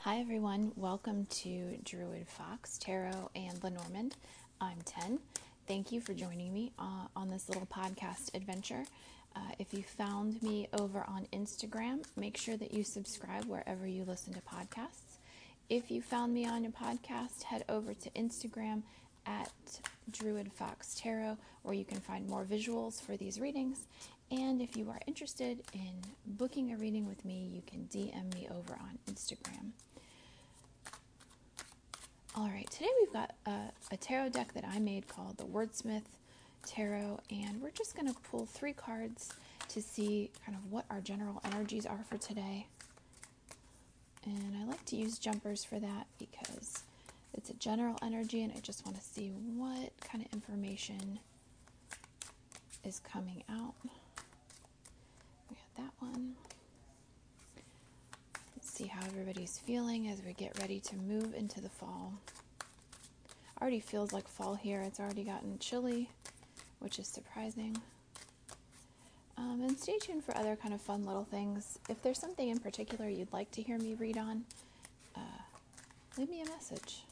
Hi everyone, welcome to Druid Fox Tarot and Lenormand. I'm Ten. Thank you for joining me on this little podcast adventure. If you found me over on Instagram, make sure that you subscribe wherever you listen to podcasts. If you found me on a podcast, head over to Instagram at Druid Fox Tarot, where you can find more visuals for these readings. And if you are interested in booking a reading with me, you can DM me over on Instagram. All right, today we've got a tarot deck that I made called the Wordsmith Tarot, and we're just going to pull three cards to see kind of what our general energies are for today. And I like to use jumpers for that because it's a general energy, and I just want to see what kind of information is coming out. We got that one. Let's see how everybody's feeling as we get ready to move into the fall. Already feels like fall here. It's already gotten chilly, which is surprising. And stay tuned for other kind of fun little things. If there's something in particular you'd like to hear me read on, leave me a message.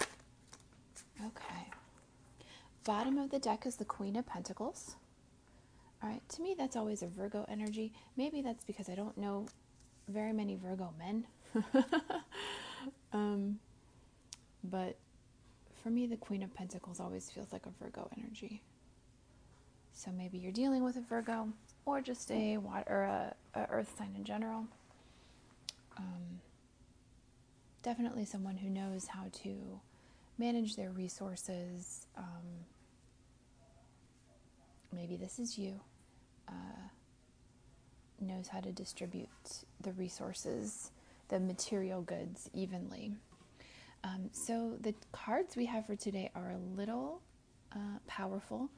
Okay. Bottom of the deck is the Queen of Pentacles. All right, to me that's always a Virgo energy. Maybe that's because I don't know very many Virgo men. But for me, the Queen of Pentacles always feels like a Virgo energy. So maybe you're dealing with a Virgo, or just a water or a earth sign in general. Definitely someone who knows how to manage their resources. Maybe this is you. Knows how to distribute the resources, the material goods, evenly. So the cards we have for today are a little powerful.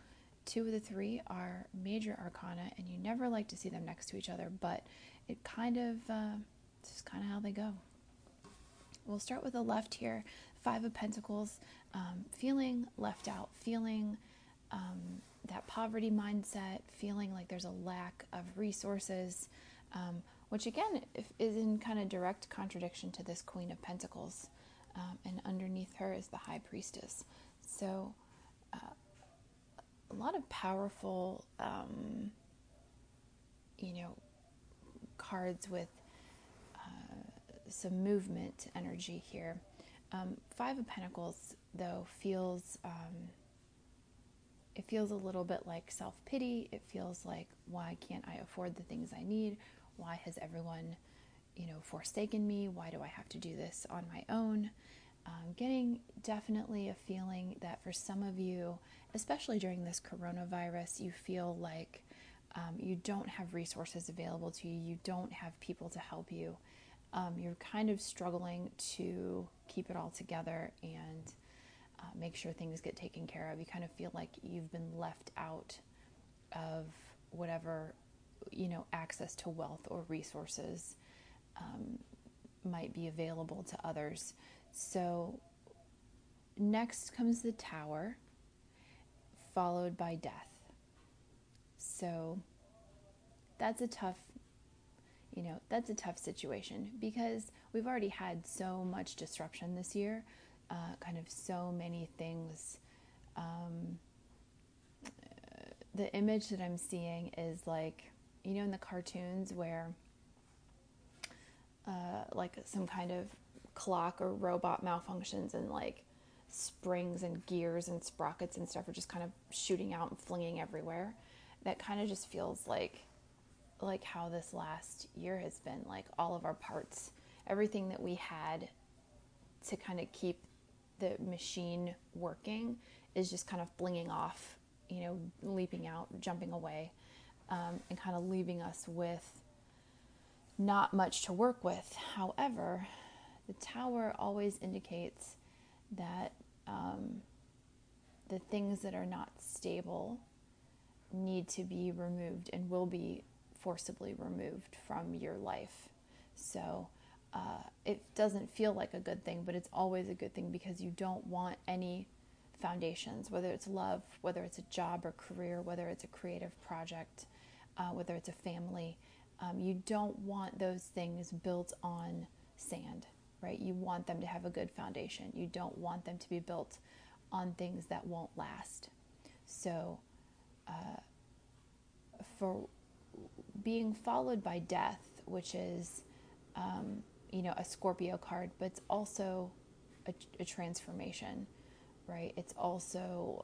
Two of the three are major arcana, and you never like to see them next to each other, but it kind of, it's just kind of how they go. We'll start with the left here, Five of Pentacles, feeling left out, feeling that poverty mindset, feeling like there's a lack of resources, which again is in kind of direct contradiction to this Queen of Pentacles. And underneath her is the High Priestess. So a lot of powerful, cards with some movement energy here. Five of Pentacles, though, feels, it feels a little bit like self-pity. It feels like, why can't I afford the things I need? Why has everyone forsaken me? Why do I have to do this on my own? Getting definitely a feeling that for some of you, especially during this coronavirus, you feel like you don't have resources available to you. You don't have people to help you. You're kind of struggling to keep it all together and make sure things get taken care of. You kind of feel like you've been left out of whatever, access to wealth or resources might be available to others. So next comes the Tower, followed by Death. So that's a tough, that's a tough situation, because we've already had so much disruption this year, kind of so many things. The image that I'm seeing is like, in the cartoons where like some kind of clock or robot malfunctions and like springs and gears and sprockets and stuff are just kind of shooting out and flinging everywhere. That kind of just feels like how this last year has been, like all of our parts, everything that we had to kind of keep the machine working is just kind of blinging off, leaping out, jumping away. and kind of leaving us with not much to work with. However, the Tower always indicates that the things that are not stable need to be removed and will be forcibly removed from your life. So it doesn't feel like a good thing, but it's always a good thing because you don't want any foundations, whether it's love, whether it's a job or career, whether it's a creative project, whether it's a family. You don't want those things built on sand, right? You want them to have a good foundation. You don't want them to be built on things that won't last. So for being followed by death, which is, a Scorpio card, but it's also a transformation, right? It's also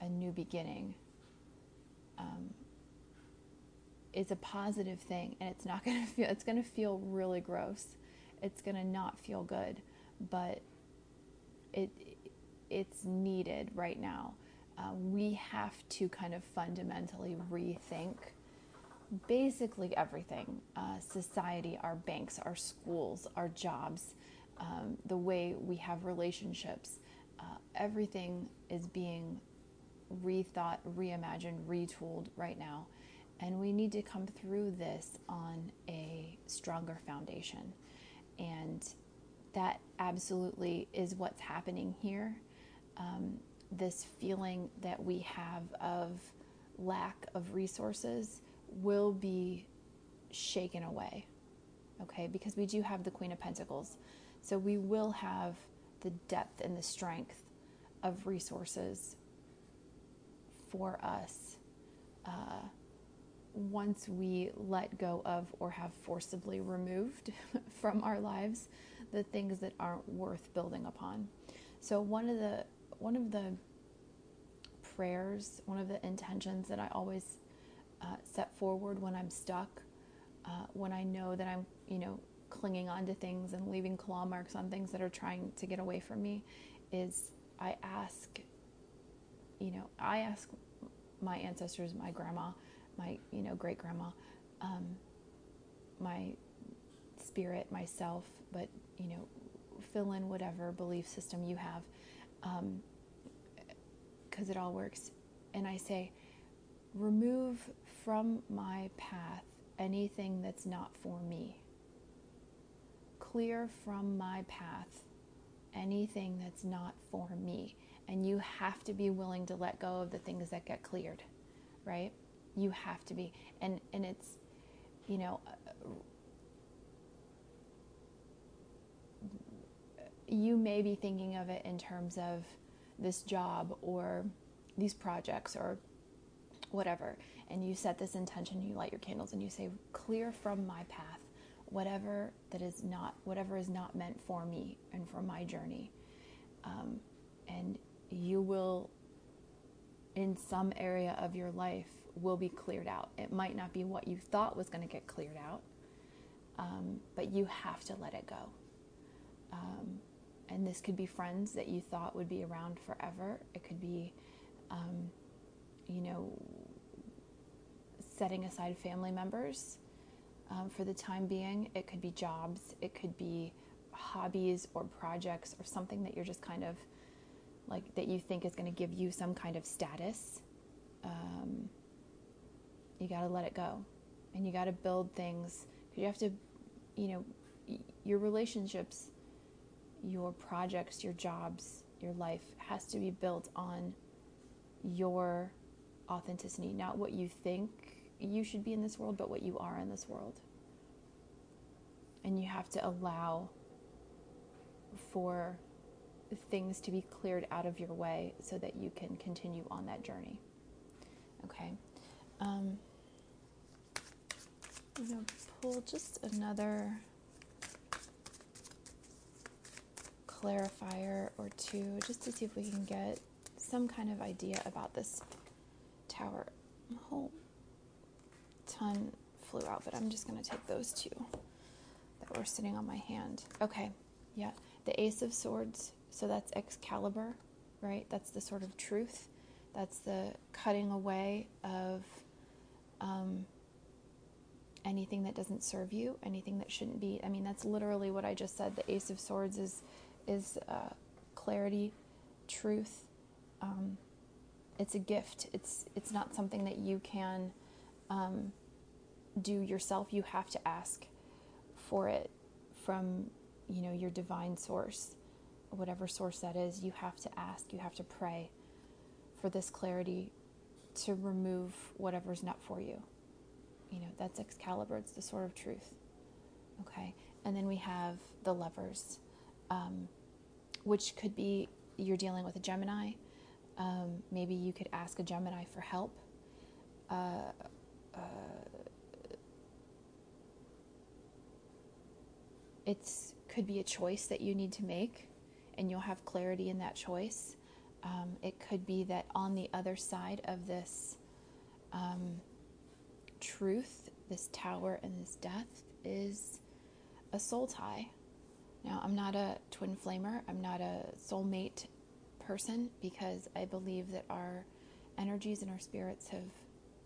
a new beginning. It's a positive thing, and it's not going to feel, it's going to feel really gross. It's going to not feel good, but it's needed right now. We have to kind of fundamentally rethink basically everything, society, our banks, our schools, our jobs, the way we have relationships. Everything is being rethought, reimagined, retooled right now. And we need to come through this on a stronger foundation. And that absolutely is what's happening here. This feeling that we have of lack of resources will be shaken away, okay? Because we do have the Queen of Pentacles. So we will have the depth and the strength of resources for us once we let go of or have forcibly removed from our lives the things that aren't worth building upon. So one of the prayers, one of the intentions that I always set forward when I'm stuck, when I know that I'm, clinging on to things and leaving claw marks on things that are trying to get away from me, is I ask my ancestors, my grandma, my, great grandma, my spirit, myself, but, fill in whatever belief system you have, because it all works. And I say, remove from my path anything that's not for me. Clear from my path anything that's not for me. And you have to be willing to let go of the things that get cleared, right? You have to be. And it's, you may be thinking of it in terms of this job or these projects or whatever. And you set this intention, you light your candles, and you say, clear from my path whatever is not meant for me and for my journey. And you will, in some area of your life, will be cleared out. It might not be what you thought was going to get cleared out, but you have to let it go. And this could be friends that you thought would be around forever. It could be, setting aside family members for the time being. It could be jobs. It could be hobbies or projects or something that you're just kind of like that you think is going to give you some kind of status. You got to let it go, and you got to build things. You have to, your relationships, your projects, your jobs, your life has to be built on your authenticity, not what you think you should be in this world, but what you are in this world. And you have to allow for things to be cleared out of your way so that you can continue on that journey. Okay. I'm going to pull just another clarifier or two just to see if we can get some kind of idea about this Tower. A whole ton flew out, but I'm just going to take those two that were sitting on my hand. Okay, yeah. The Ace of Swords, so that's Excalibur, right? That's the sword of truth. That's the cutting away of anything that doesn't serve you, anything that shouldn't be. I mean, that's literally what I just said. The Ace of Swords is clarity, truth. It's a gift. It's not something that you can do yourself. You have to ask for it from, your divine source, whatever source that is. You have to ask, you have to pray for this clarity to remove whatever's not for you. That's Excalibur. It's the sword of truth. Okay. And then we have the Lovers, which could be you're dealing with a Gemini. Maybe you could ask a Gemini for help. It could be a choice that you need to make, and you'll have clarity in that choice. It could be that on the other side of this truth, this tower and this death, is a soul tie. Now, I'm not a twin flamer. I'm not a soulmate person, because I believe that our energies and our spirits have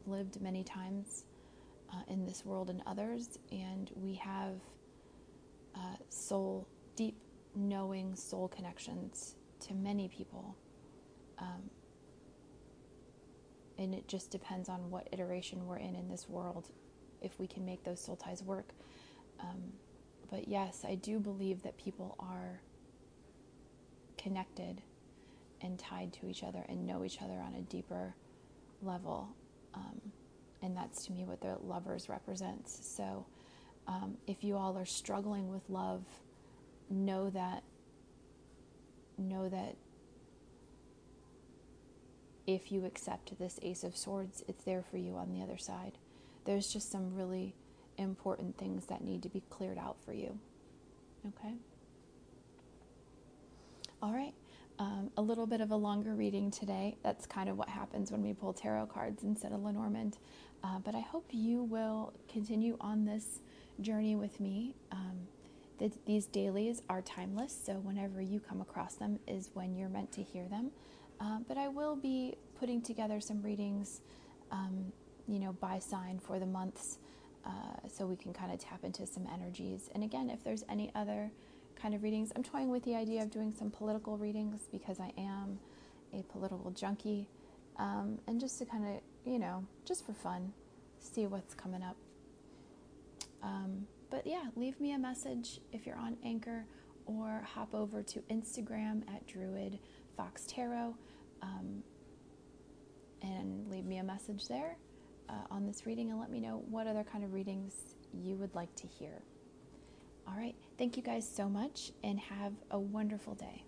lived many times in this world and others, and we have soul, deep knowing soul connections to many people, and it just depends on what iteration we're in this world, if we can make those soul ties work. But yes, I do believe that people are connected and tied to each other and know each other on a deeper level, and that's to me what the Lovers represents. So if you all are struggling with love, know that if you accept this Ace of Swords, it's there for you on the other side. There's just some really important things that need to be cleared out for you. Okay? All right. A little bit of a longer reading today. That's kind of what happens when we pull tarot cards instead of Lenormand. But I hope you will continue on this journey with me. These dailies are timeless, so whenever you come across them is when you're meant to hear them. But I will be putting together some readings, by sign for the months, so we can kind of tap into some energies. And again, if there's any other kind of readings, I'm toying with the idea of doing some political readings, because I am a political junkie, and just to kind of, just for fun, see what's coming up. But yeah, leave me a message if you're on Anchor, or hop over to Instagram at Druid Fox Tarot, and leave me a message there on this reading, and let me know what other kind of readings you would like to hear. All right, thank you guys so much, and have a wonderful day.